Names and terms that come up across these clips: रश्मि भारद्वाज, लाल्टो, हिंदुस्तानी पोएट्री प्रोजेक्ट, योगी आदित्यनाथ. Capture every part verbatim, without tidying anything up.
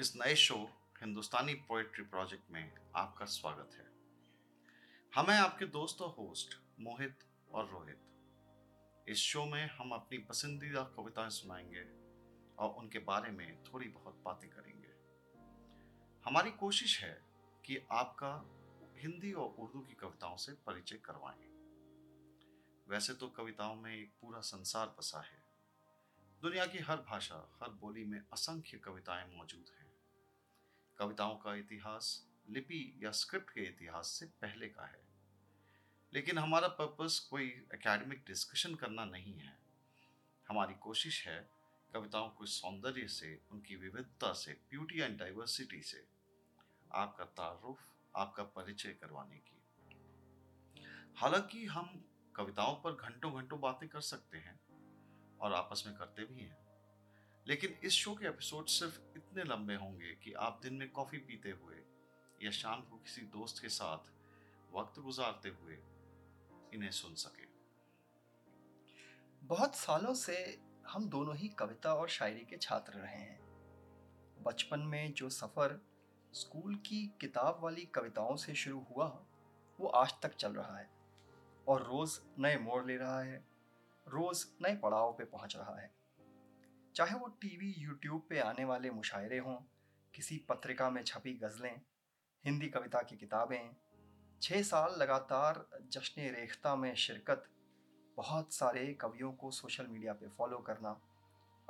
इस नए शो हिंदुस्तानी पोएट्री प्रोजेक्ट में आपका स्वागत है। हमें आपके दोस्त और होस्ट मोहित और रोहित। इस शो में हम अपनी पसंदीदा कविताएं सुनाएंगे और उनके बारे में थोड़ी बहुत बातें करेंगे। हमारी कोशिश है कि आपका हिंदी और उर्दू की कविताओं से परिचय करवाएं। वैसे तो कविताओं में एक पूरा संसार बसा है। दुनिया की हर भाषा, हर बोली में असंख्य कविताएं मौजूद हैं। कविताओं का इतिहास लिपि या स्क्रिप्ट के इतिहास से पहले का है, लेकिन हमारा पर्पस कोई एकेडमिक डिस्कशन करना नहीं है। हमारी कोशिश है कविताओं को सौंदर्य से, उनकी विविधता से, ब्यूटी एंड डाइवर्सिटी से आपका तारुफ, आपका परिचय करवाने की। हालांकि हम कविताओं पर घंटों घंटों बातें कर सकते हैं और आपस में करते भी हैं, लेकिन इस शो के एपिसोड सिर्फ इतने लंबे होंगे कि आप दिन में कॉफ़ी पीते हुए या शाम को किसी दोस्त के साथ वक्त गुजारते हुए इन्हें सुन सके। बहुत सालों से हम दोनों ही कविता और शायरी के छात्र रहे हैं। बचपन में जो सफ़र स्कूल की किताब वाली कविताओं से शुरू हुआ वो आज तक चल रहा है और रोज़ नए मोड़ ले रहा है, रोज़ नए पड़ाव पे पहुंच रहा है। चाहे वो टीवी, यूट्यूब पे आने वाले मुशायरे हों, किसी पत्रिका में छपी गज़लें, हिंदी कविता की किताबें, छः साल लगातार जश्न रेख्ता में शिरकत, बहुत सारे कवियों को सोशल मीडिया पे फॉलो करना,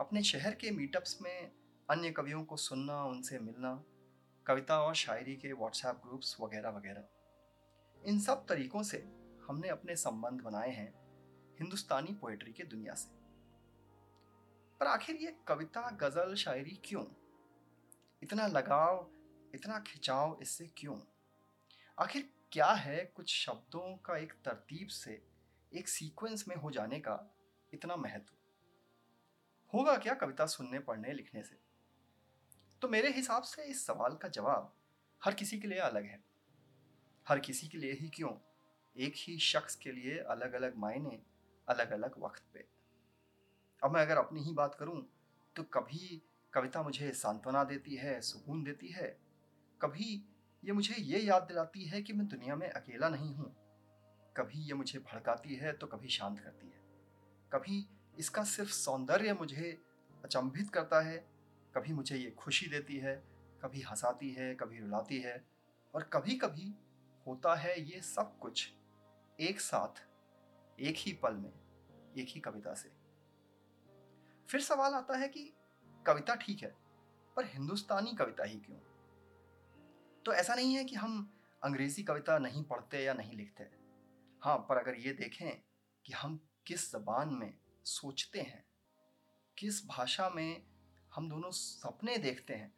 अपने शहर के मीटअप्स में अन्य कवियों को सुनना, उनसे मिलना, कविता और शायरी के व्हाट्सएप ग्रुप्स वगैरह वगैरह, इन सब तरीक़ों से हमने अपने संबंध बनाए हैं हिंदुस्तानी पोएट्री के दुनिया से। पर आखिर ये कविता, गज़ल, शायरी क्यों? इतना लगाव, इतना खिंचाव इससे क्यों? आखिर क्या है कुछ शब्दों का एक तरतीब से, एक सीक्वेंस में हो जाने का इतना महत्व? होगा क्या कविता सुनने, पढ़ने, लिखने से? तो मेरे हिसाब से इस सवाल का जवाब हर किसी के लिए अलग है। हर किसी के लिए ही क्यों, एक ही शख्स के लिए अलग अलग मायने, अलग अलग वक्त पे। अब मैं अगर अपनी ही बात करूं तो कभी कविता मुझे सांत्वना देती है, सुकून देती है, कभी ये मुझे ये याद दिलाती है कि मैं दुनिया में अकेला नहीं हूं, कभी ये मुझे भड़काती है तो कभी शांत करती है, कभी इसका सिर्फ सौंदर्य मुझे अचंभित करता है, कभी मुझे ये खुशी देती है, कभी हंसाती है, कभी रुलाती है, और कभी कभी होता है ये सब कुछ एक साथ, एक ही पल में, एक ही कविता से। फिर सवाल आता है कि कविता ठीक है, पर हिंदुस्तानी कविता ही क्यों? तो ऐसा नहीं है कि हम अंग्रेजी कविता नहीं पढ़ते या नहीं लिखते। हाँ, पर अगर ये देखें कि हम किस ज़बान में सोचते हैं, किस भाषा में हम दोनों सपने देखते हैं,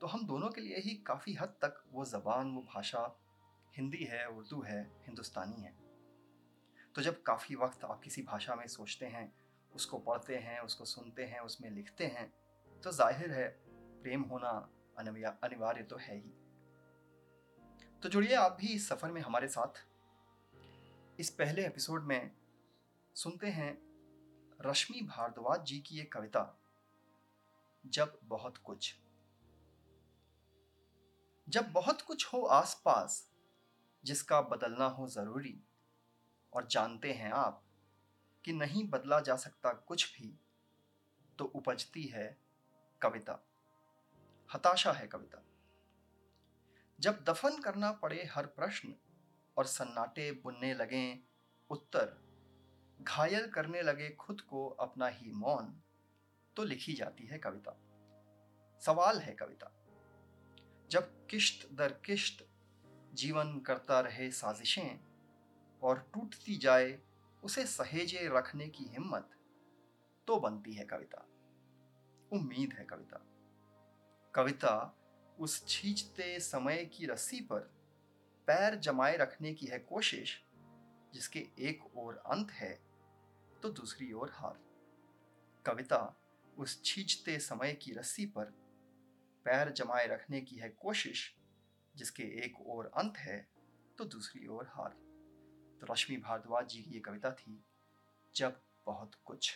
तो हम दोनों के लिए ही काफ़ी हद तक वो ज़बान, वो भाषा हिंदी है, उर्दू है, हिंदुस्तानी है। तो जब काफ़ी वक्त आप किसी भाषा में सोचते हैं, उसको पढ़ते हैं, उसको सुनते हैं, उसमें लिखते हैं, तो जाहिर है प्रेम होना अनिवार्य तो है ही। तो जुड़िए आप भी इस सफ़र में हमारे साथ। इस पहले एपिसोड में सुनते हैं रश्मि भारद्वाज जी की ये कविता, जब बहुत कुछ। जब बहुत कुछ हो आसपास जिसका बदलना हो ज़रूरी, और जानते हैं आप कि नहीं बदला जा सकता कुछ भी, तो उपजती है कविता, हताशा है कविता। जब दफन करना पड़े हर प्रश्न और सन्नाटे बुनने लगें उत्तर, घायल करने लगे खुद को अपना ही मौन, तो लिखी जाती है कविता, सवाल है कविता। जब किश्त दर किश्त जीवन करता रहे साजिशें और टूटती जाए उसे सहेजे रखने की हिम्मत, तो बनती है कविता, उम्मीद है कविता। कविता उस खींचते समय की रस्सी पर पैर जमाए रखने की है कोशिश, जिसके एक ओर अंत है तो दूसरी ओर हार। कविता उस खींचते समय की रस्सी पर पैर जमाए रखने की है कोशिश, जिसके एक ओर अंत है तो दूसरी ओर हार। तो रश्मि भारद्वाज जी की ये कविता थी, जब बहुत कुछ।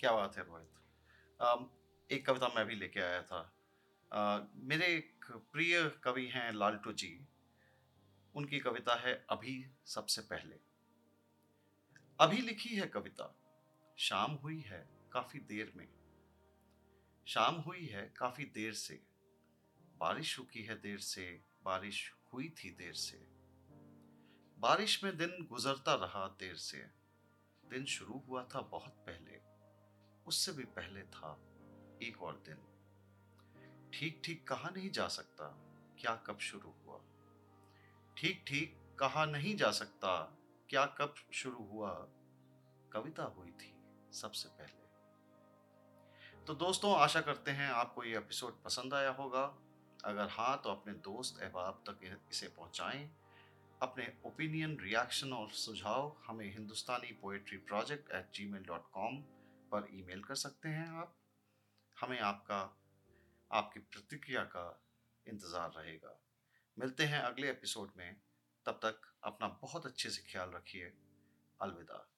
क्या बात है रोहित। एक कविता मैं भी लेके आया था आ, मेरे एक प्रिय कवि हैं लाल्टो जी, उनकी कविता है अभी सबसे पहले। अभी लिखी है कविता, शाम हुई है काफी देर में, शाम हुई है काफी देर से, बारिश रुकी है देर से, बारिश हुई थी देर से, बारिश में दिन गुजरता रहा देर से, दिन शुरू हुआ था बहुत पहले, उससे भी पहले था एक और दिन, ठीक ठीक कहा नहीं जा सकता क्या कब शुरू हुआ, ठीक ठीक कहा नहीं जा सकता क्या कब शुरू हुआ, कविता हुई थी सबसे पहले। तो दोस्तों, आशा करते हैं आपको ये एपिसोड पसंद आया होगा। अगर हाँ तो अपने दोस्त अहबाब तक इसे पहुंचाएं। अपने ओपिनियन, रिएक्शन और सुझाव हमें हिंदुस्तानी पोएट्री प्रोजेक्ट at ji mail dot com पर ईमेल कर सकते हैं। आप हमें आपका आपकी प्रतिक्रिया का इंतज़ार रहेगा। मिलते हैं अगले एपिसोड में, तब तक अपना बहुत अच्छे से ख्याल रखिए। अलविदा।